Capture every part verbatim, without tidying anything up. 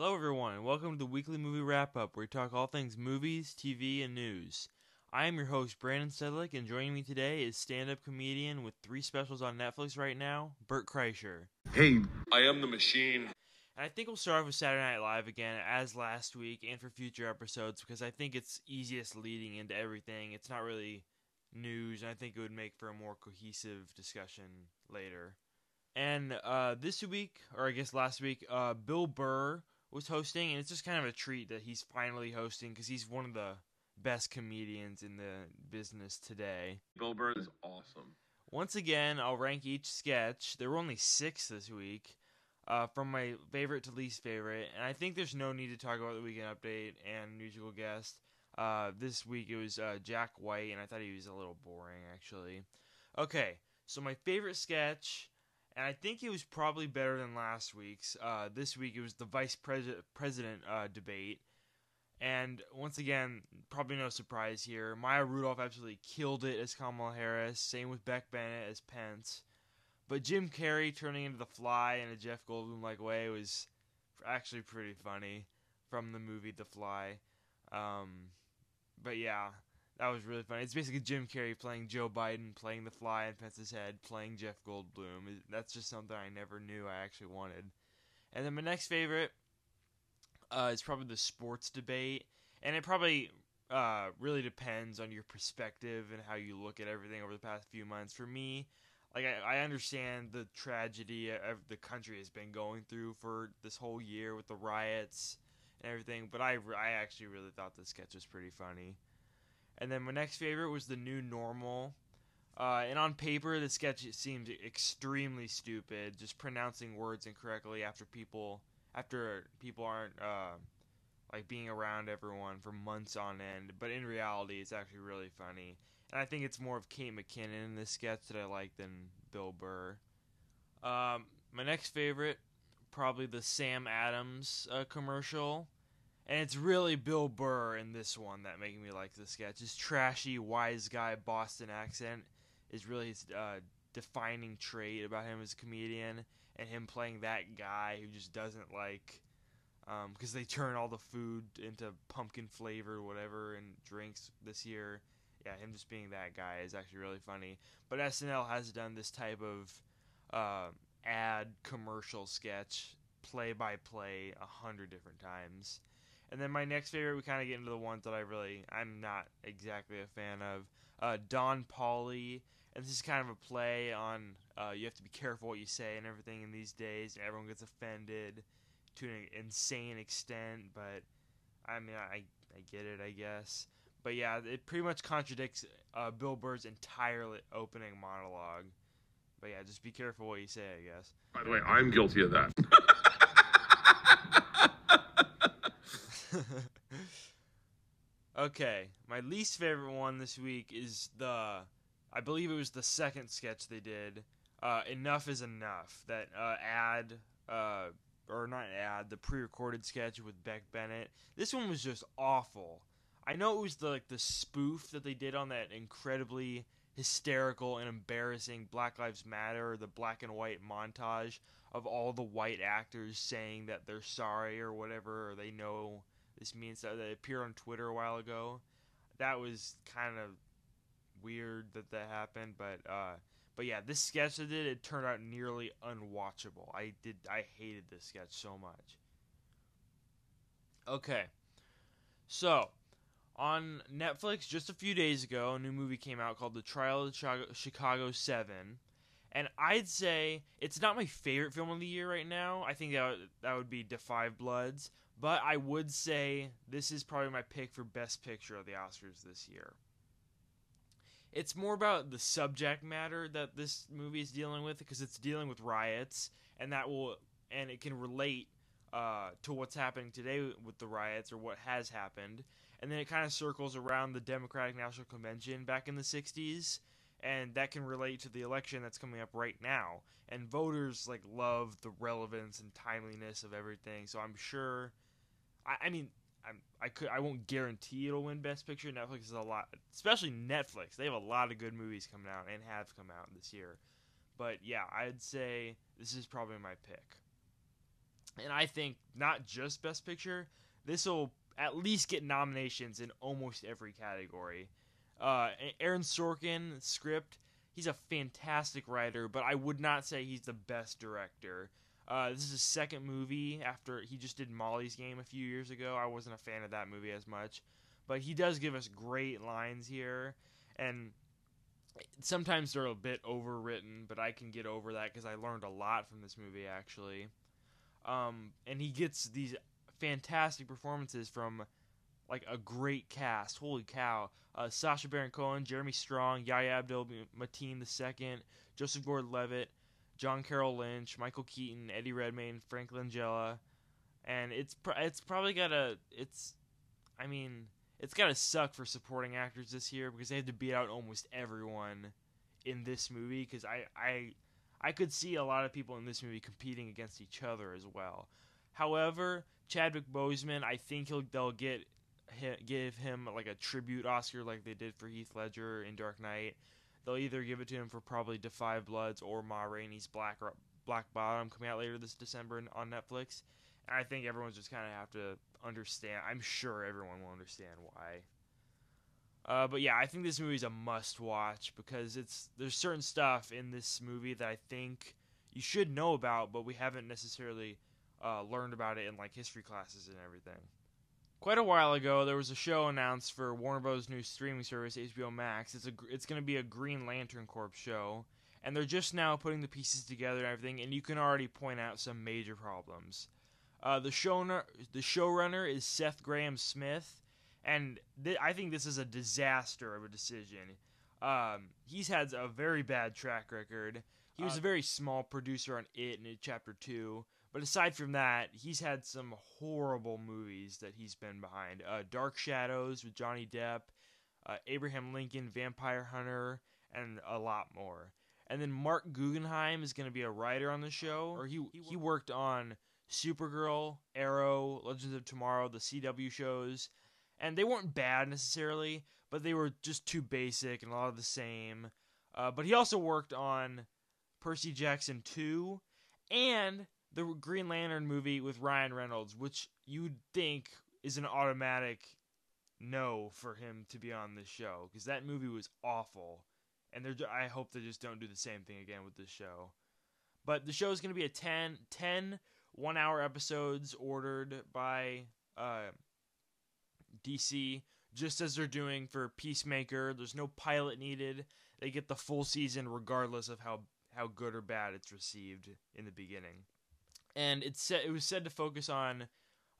Hello everyone, and welcome to the weekly movie wrap-up, where we talk all things movies, T V, and news. I am your host, Brandon Sedlick, and joining me today is stand-up comedian with three specials on Netflix right now, Bert Kreischer. Hey, I am the machine. And I think we'll start off with Saturday Night Live again, as last week, and for future episodes, because I think it's easiest leading into everything. It's not really news, and I think it would make for a more cohesive discussion later. And uh, this week, or I guess last week, uh, Bill Burr was hosting, and it's just kind of a treat that he's finally hosting, because he's one of the best comedians in the business today. Bill Burr is awesome. Once again, I'll rank each sketch. There were only six this week, uh, from my favorite to least favorite, and I think there's no need to talk about the Weekend Update and musical guest. Uh, this week it was uh, Jack White, and I thought he was a little boring, actually. Okay, so my favorite sketch, and I think it was probably better than last week's. Uh, this week it was the vice pres- president uh, debate. And once again, probably no surprise here. Maya Rudolph absolutely killed it as Kamala Harris. Same with Beck Bennett as Pence. But Jim Carrey turning into The Fly in a Jeff Goldblum-like way was actually pretty funny from the movie The Fly. Um, but yeah, that was really funny. It's basically Jim Carrey playing Joe Biden, playing the fly in Pence's head, playing Jeff Goldblum. That's just something I never knew I actually wanted. And then my next favorite uh, is probably the sports debate. And it probably uh, really depends on your perspective and how you look at everything over the past few months. For me, like I, I understand the tragedy of the country has been going through for this whole year with the riots and everything. But I, I actually really thought the sketch was pretty funny. And then my next favorite was the new normal. Uh, and on paper, the sketch seemed extremely stupid, just pronouncing words incorrectly after people after people aren't uh, like being around everyone for months on end. But in reality, it's actually really funny. And I think it's more of Kate McKinnon in this sketch that I like than Bill Burr. Um, my next favorite, probably the Sam Adams uh, commercial. And it's really Bill Burr in this one that made me like the sketch. His trashy, wise guy Boston accent is really his uh, defining trait about him as a comedian. And him playing that guy who just doesn't like... Because um, they turn all the food into pumpkin flavor or whatever and drinks this year. Yeah, him just being that guy is actually really funny. But S N L has done this type of uh, ad commercial sketch play-by-play a hundred different times. And then my next favorite, we kind of get into the ones that I really, I'm not exactly a fan of. Uh, Don Pauly, and this is kind of a play on uh, you have to be careful what you say and everything in these days. And everyone gets offended to an insane extent, but I mean, I, I get it, I guess. But yeah, it pretty much contradicts uh, Bill Burr's entire opening monologue. But yeah, just be careful what you say, I guess. By the way, I'm guilty of that. Okay, my least favorite one this week is the, I believe it was the second sketch they did, uh, Enough is Enough, that uh, ad, uh, or not ad, the pre-recorded sketch with Beck Bennett. This one was just awful. I know it was the, like, the spoof that they did on that incredibly hysterical and embarrassing Black Lives Matter, the black and white montage of all the white actors saying that they're sorry or whatever, or they know... This means that they appeared on Twitter a while ago. That was kind of weird that that happened, but uh, but yeah, this sketch I did, it turned out nearly unwatchable. I did, I hated this sketch so much. Okay, so on Netflix just a few days ago, a new movie came out called The Trial of the Chicago Seven, and I'd say it's not my favorite film of the year right now. I think that that would be Da five Bloods. But I would say this is probably my pick for Best Picture of the Oscars this year. It's more about the subject matter that this movie is dealing with, because it's dealing with riots, and that will and it can relate uh, to what's happening today with the riots or what has happened. And then it kind of circles around the Democratic National Convention back in the sixties, and that can relate to the election that's coming up right now. And voters like love the relevance and timeliness of everything, so I'm sure. I mean, I'm, I could, I won't guarantee it'll win Best Picture. Netflix is a lot, especially Netflix. They have a lot of good movies coming out and have come out this year. But yeah, I'd say this is probably my pick. And I think not just Best Picture, this will at least get nominations in almost every category. Uh, Aaron Sorkin, script, he's a fantastic writer, but I would not say he's the best director. Uh, this is his second movie after he just did Molly's Game a few years ago. I wasn't a fan of that movie as much. But he does give us great lines here, and sometimes they're a bit overwritten, but I can get over that because I learned a lot from this movie, actually. Um, and he gets these fantastic performances from, like, a great cast. Holy cow. Uh, Sacha Baron Cohen, Jeremy Strong, Yahya Abdul-Mateen the Second, Joseph Gordon-Levitt, John Carroll Lynch, Michael Keaton, Eddie Redmayne, Frank Langella. And it's pr- it's probably got a... It's... I mean... It's got to suck for supporting actors this year because they had to beat out almost everyone in this movie, because I, I, I could see a lot of people in this movie competing against each other as well. However, Chadwick Boseman, I think he'll they'll get give him like a tribute Oscar like they did for Heath Ledger in Dark Knight. They'll either give it to him for probably Da five Bloods or Ma Rainey's Black, Black Bottom coming out later this December on Netflix. I think everyone's just kind of have to understand. I'm sure everyone will understand why. Uh, but yeah, I think this movie is a must-watch because it's there's certain stuff in this movie that I think you should know about, but we haven't necessarily uh, learned about it in like history classes and everything. Quite a while ago, there was a show announced for Warner Bros. New streaming service, H B O Max. It's a it's going to be a Green Lantern Corps show, and they're just now putting the pieces together and everything. And you can already point out some major problems. Uh, the show the showrunner is Seth Graham Smith, and th- I think this is a disaster of a decision. Um, he's had a very bad track record. He was uh, a very small producer on It and Chapter Two, but aside from that, he's had some horrible movies that he's been behind. Uh, Dark Shadows with Johnny Depp, uh, Abraham Lincoln, Vampire Hunter, and a lot more. And then Mark Guggenheim is going to be a writer on the show, or he he worked on Supergirl, Arrow, Legends of Tomorrow, the C W shows, and they weren't bad necessarily, but they were just too basic and a lot of the same. Uh, but he also worked on Percy Jackson two and the Green Lantern movie with Ryan Reynolds, which you'd think is an automatic no for him to be on this show, because that movie was awful, and they're, I hope they just don't do the same thing again with this show. But the show is going to be a ten, ten one-hour episodes ordered by uh, D C, just as they're doing for Peacemaker. There's no pilot needed. They get the full season regardless of how, how good or bad it's received in the beginning. And it's set, it was said to focus on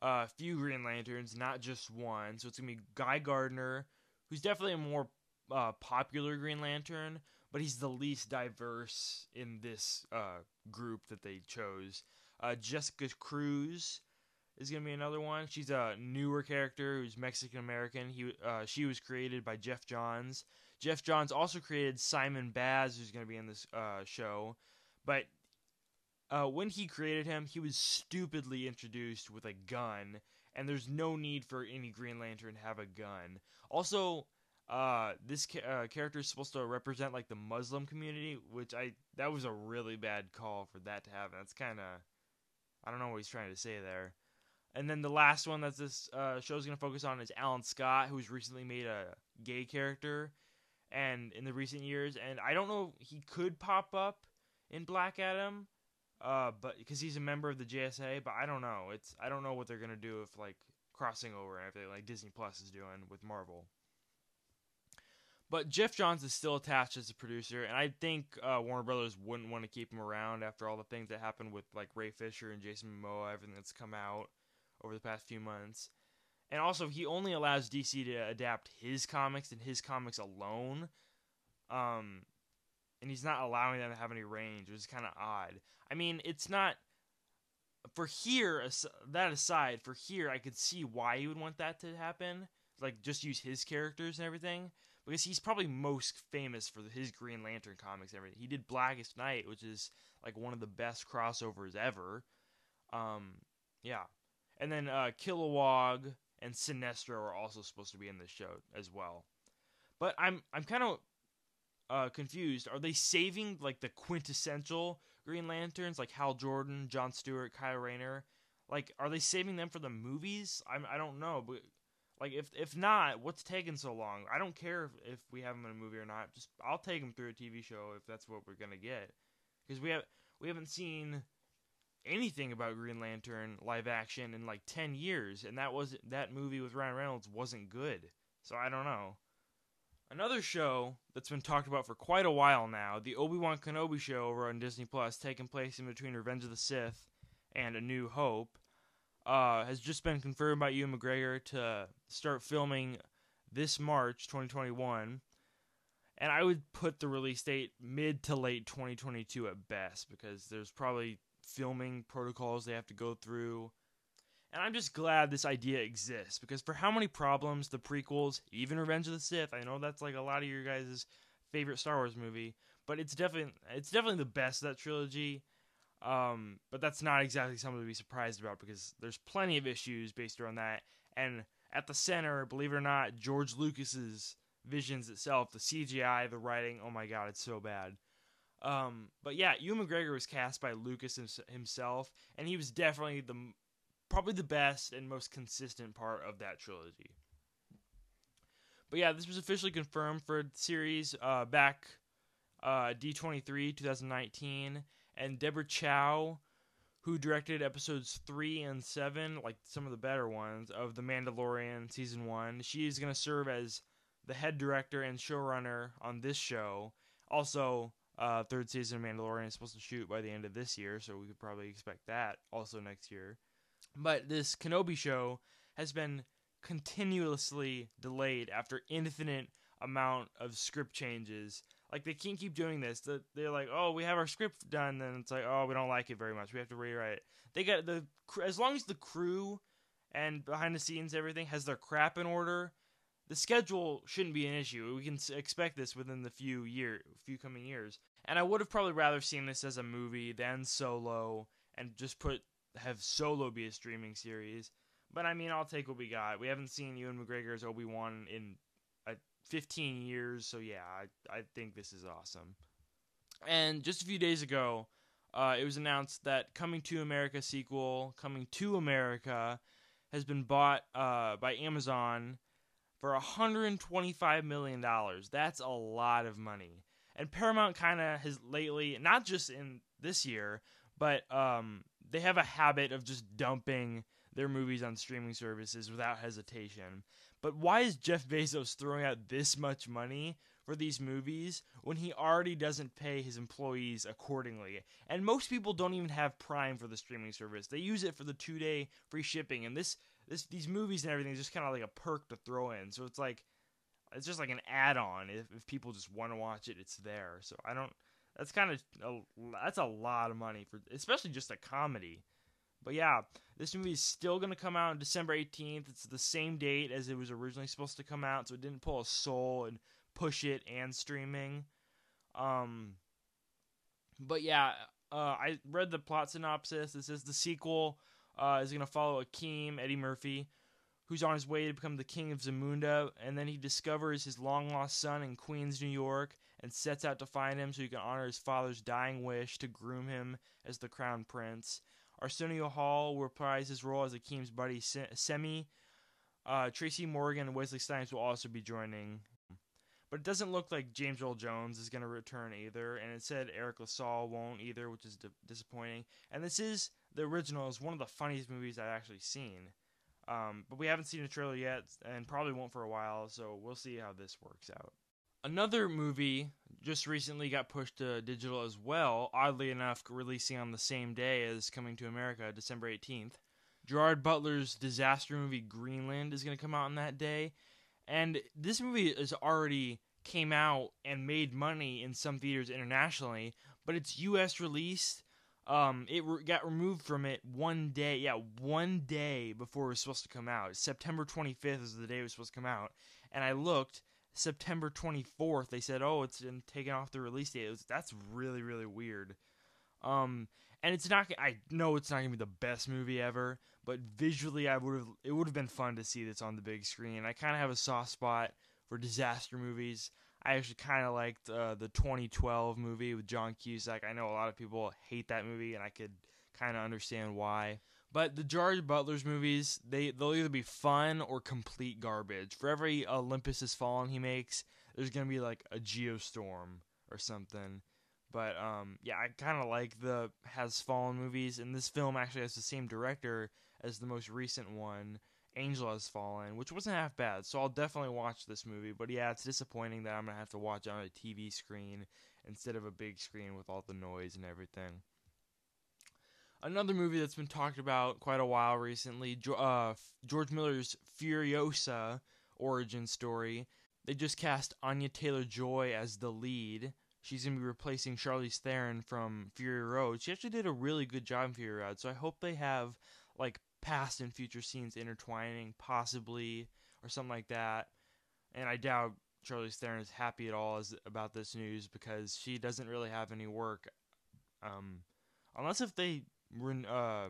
a uh, few Green Lanterns, not just one. So it's going to be Guy Gardner, who's definitely a more uh, popular Green Lantern, but he's the least diverse in this uh, group that they chose. Uh, Jessica Cruz is going to be another one. She's a newer character who's Mexican-American. He, uh, she was created by Jeff Johns. Jeff Johns also created Simon Baz, who's going to be in this uh, show. But uh, when he created him, he was stupidly introduced with a gun, and there's no need for any Green Lantern to have a gun. Also, uh, this ca- uh, character is supposed to represent like the Muslim community, which I that was a really bad call for that to happen. That's kind of... I don't know what he's trying to say there. And then the last one that this uh, show is going to focus on is Alan Scott, who's recently made a gay character and in the recent years. And I don't know, he could pop up in Black Adam uh, but because he's a member of the J S A, but I don't know. It's I don't know what they're going to do if like crossing over and everything like Disney Plus is doing with Marvel. But Jeff Johns is still attached as a producer, and I think uh, Warner Brothers wouldn't want to keep him around after all the things that happened with like Ray Fisher and Jason Momoa, everything that's come out over the past few months. And also, he only allows D C to adapt his comics and his comics alone, um, and he's not allowing them to have any range, which is kind of odd. I mean, it's not... For here, that aside, for here, I could see why he would want that to happen, like just use his characters and everything, because he's probably most famous for his Green Lantern comics and everything. He did Blackest Night, which is like one of the best crossovers ever. Um, yeah. And then uh, Kilowog and Sinestro are also supposed to be in this show as well. But I'm I'm kind of uh, confused. Are they saving like the quintessential Green Lanterns, like Hal Jordan, Jon Stewart, Kyle Rayner, Like, are they saving them for the movies? I I don't know, but like if if not, what's taking so long? I don't care if, if we have them in a movie or not. Just I'll take them through a T V show if that's what we're gonna get, because we have we haven't seen anything about Green Lantern live action in like ten years, and that was that movie with Ryan Reynolds wasn't good. So I don't know. Another show that's been talked about for quite a while now, the Obi-Wan Kenobi show over on Disney Plus, taking place in between Revenge of the Sith and A New Hope, uh, has just been confirmed by Ewan McGregor to start filming this March twenty twenty-one. And I would put the release date mid to late twenty twenty-two at best, because there's probably filming protocols they have to go through. And I'm just glad this idea exists, because for how many problems the prequels, even Revenge of the Sith, I know that's like a lot of your guys' favorite Star Wars movie, but it's definitely it's definitely the best of that trilogy. Um, but that's not exactly something to be surprised about, because there's plenty of issues based around that. And at the center, believe it or not, George Lucas's visions itself, the C G I, the writing, oh my god, it's so bad. Um, but yeah, Ewan McGregor was cast by Lucas himself, and he was definitely the... probably the best and most consistent part of that trilogy. But yeah, this was officially confirmed for a series uh, back uh, D twenty-three, twenty nineteen. And Deborah Chow, who directed episodes three and seven, like some of the better ones, of The Mandalorian Season one. She is going to serve as the head director and showrunner on this show. Also, uh, third season of Mandalorian is supposed to shoot by the end of this year, so we could probably expect that also next year. But this Kenobi show has been continuously delayed after infinite amount of script changes. Like, they can't keep doing this. They're like, oh, we have our script done, then it's like, oh, we don't like it very much. We have to rewrite it. They got the as long as the crew and behind the scenes everything has their crap in order, the schedule shouldn't be an issue. We can expect this within the few year, few coming years. And I would have probably rather seen this as a movie than Solo, and just put. have Solo be a streaming series, but I mean, I'll take what we got. We haven't seen Ewan McGregor's Obi-Wan in uh, fifteen years, so yeah, I, I think this is awesome. And just a few days ago, uh, it was announced that Coming to America sequel, Coming to America, has been bought uh, by Amazon for one hundred twenty-five million dollars. That's a lot of money. And Paramount kind of has lately, not just in this year, but um, they have a habit of just dumping their movies on streaming services without hesitation. But why is Jeff Bezos throwing out this much money for these movies when he already doesn't pay his employees accordingly? And most people don't even have Prime for the streaming service. They use it for the two-day free shipping. And this, this, these movies and everything is just kind of like a perk to throw in. So it's like it's just like an add-on. If, if people just want to watch it, it's there. So I don't... That's kind of a, that's a lot of money for, especially just a comedy. But yeah, this movie is still going to come out on December eighteenth. It's the same date as it was originally supposed to come out, so it didn't pull a soul and push it and streaming. Um, but yeah, uh, I read the plot synopsis. It says the sequel uh, is going to follow Akeem, Eddie Murphy, who's on his way to become the king of Zamunda, and then he discovers his long-lost son in Queens, New York, and sets out to find him so he can honor his father's dying wish to groom him as the crown prince. Arsenio Hall will reprise his role as Akeem's buddy Semi. Uh, Tracy Morgan and Wesley Snipes will also be joining. But it doesn't look like James Earl Jones is going to return either, and it said Eric LaSalle won't either, which is di- disappointing. And this is, the original, is one of the funniest movies I've actually seen. Um, but we haven't seen a trailer yet, and probably won't for a while, so we'll see how this works out. Another movie just recently got pushed to digital as well, oddly enough releasing on the same day as Coming to America, December eighteenth. Gerard Butler's disaster movie Greenland is going to come out on that day. And this movie has already came out and made money in some theaters internationally, but it's U S released. Um, it re- got removed from it one day, yeah, one day before it was supposed to come out. September twenty-fifth is the day it was supposed to come out. And I looked, September twenty-fourth, they said, oh, it's been taken off the release date. It was, that's really, really weird. Um, and it's not, I know it's not going to be the best movie ever, but visually I would have, it would have been fun to see this on the big screen. I kind of have a soft spot for disaster movies. I actually kind of liked uh, the twenty twelve movie with John Cusack. I know a lot of people hate that movie, and I could kind of understand why. But the Gerard Butler's movies, they, they'll either be fun or complete garbage. For every Olympus Has Fallen he makes, there's going to be like a Geostorm or something. But um, yeah, I kind of like the Has Fallen movies. And this film actually has the same director as the most recent one, Angel Has Fallen, which wasn't half bad. So I'll definitely watch this movie. But yeah, it's disappointing that I'm going to have to watch it on a T V screen instead of a big screen with all the noise and everything. Another movie that's been talked about quite a while recently, uh, George Miller's Furiosa origin story. They just cast Anya Taylor-Joy as the lead. She's going to be replacing Charlize Theron from Fury Road. She actually did a really good job in Fury Road, so I hope they have like past and future scenes intertwining, possibly, or something like that. And I doubt Charlize Theron is happy at all as, about this news, because she doesn't really have any work, um, unless if they... Uh,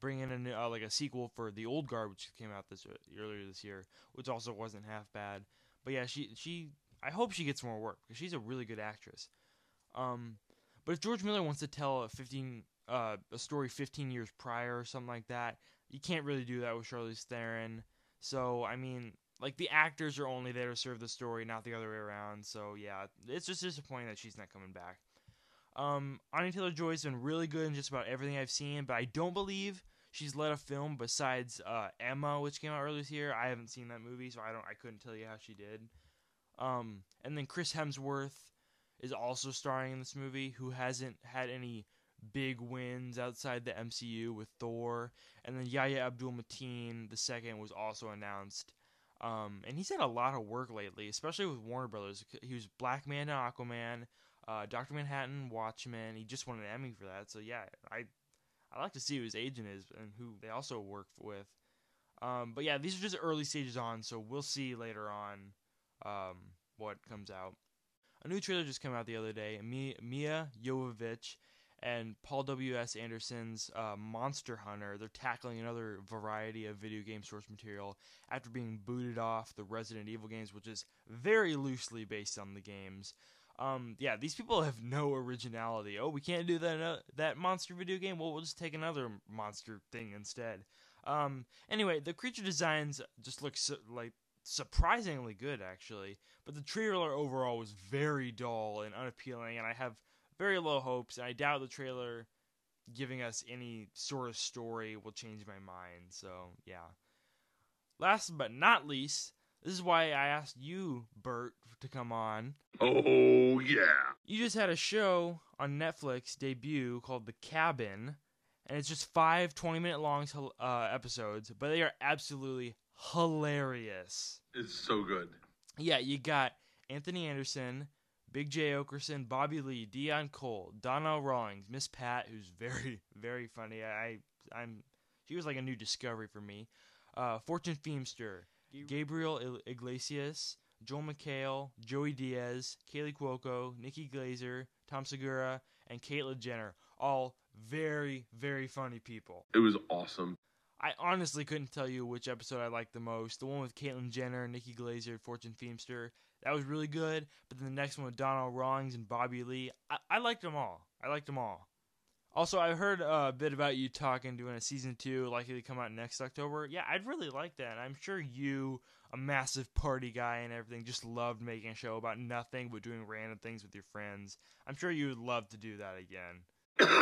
bring in a new, uh, like a sequel for The Old Guard, which came out this earlier this year, which also wasn't half bad. But yeah, she she I hope she gets more work, because she's a really good actress. Um, but if George Miller wants to tell a fifteen uh a story fifteen years prior or something like that, you can't really do that with Charlize Theron. So I mean, like the actors are only there to serve the story, not the other way around. So yeah, it's just disappointing that she's not coming back. Um, Anya Taylor-Joy's been really good in just about everything I've seen, but I don't believe she's led a film besides uh, Emma, which came out earlier this year. I haven't seen that movie, so I don't. I couldn't tell you how she did. Um, and then Chris Hemsworth is also starring in this movie, who hasn't had any big wins outside the M C U with Thor. And then Yahya Abdul-Mateen the Second was also announced. Um, and he's had a lot of work lately, especially with Warner Brothers. He was Black Manta and Aquaman. Uh, Doctor Manhattan, Watchmen. He just won an Emmy for that, so yeah, I I like to see who his agent is and who they also work with. Um, but yeah, these are just early stages on, so we'll see later on um, what comes out. A new trailer just came out the other day. Mia Jovovich and Paul W S. Anderson's uh, Monster Hunter. They're tackling another variety of video game source material after being booted off the Resident Evil games, which is very loosely based on the games. Um, yeah, these people have no originality. Oh, we can't do that uh, that monster video game? Well, we'll just take another monster thing instead. Um, anyway, the creature designs just look su like surprisingly good, actually. But the trailer overall was very dull and unappealing, and I have very low hopes, and I doubt the trailer giving us any sort of story will change my mind. So, yeah. Last but not least... This is why I asked you, Bert, to come on. Oh, yeah. You just had a show on Netflix debut called The Cabin, and it's just five twenty-minute-long uh, episodes, but they are absolutely hilarious. It's so good. Yeah, you got Anthony Anderson, Big J. Oakerson, Bobby Lee, Dionne Cole, Donnell Rawlings, Miss Pat, who's very, very funny. I, I'm, she was like a new discovery for me. Uh, Fortune Feimster. Gabriel Iglesias, Joel McHale, Joey Diaz, Kaylee Cuoco, Nikki Glaser, Tom Segura, and Caitlyn Jenner. All very, very funny people. It was awesome. I honestly couldn't tell you which episode I liked the most. The one with Caitlyn Jenner, Nikki Glaser, Fortune Feimster. That was really good. But then the next one with Donnell Rawlings and Bobby Lee. I, I liked them all. I liked them all. Also, I heard a bit about you talking doing a season two likely to come out next October. Yeah, I'd really like that. And I'm sure you, a massive party guy and everything, just loved making a show about nothing but doing random things with your friends. I'm sure you would love to do that again.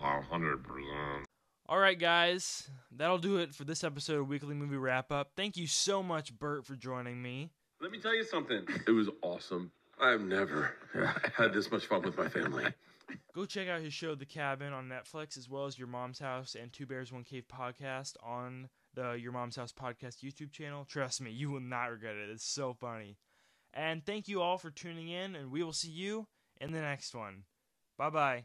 one hundred percent. All right, guys. That'll do it for this episode of Weekly Movie Wrap-Up. Thank you so much, Bert, for joining me. Let me tell you something. It was awesome. I've never had this much fun with my family. Go check out his show, The Cabin, on Netflix, as well as Your Mom's House and Two Bears, One Cave podcast on the Your Mom's House podcast YouTube channel. Trust me, you will not regret it. It's so funny. And thank you all for tuning in, and we will see you in the next one. Bye-bye.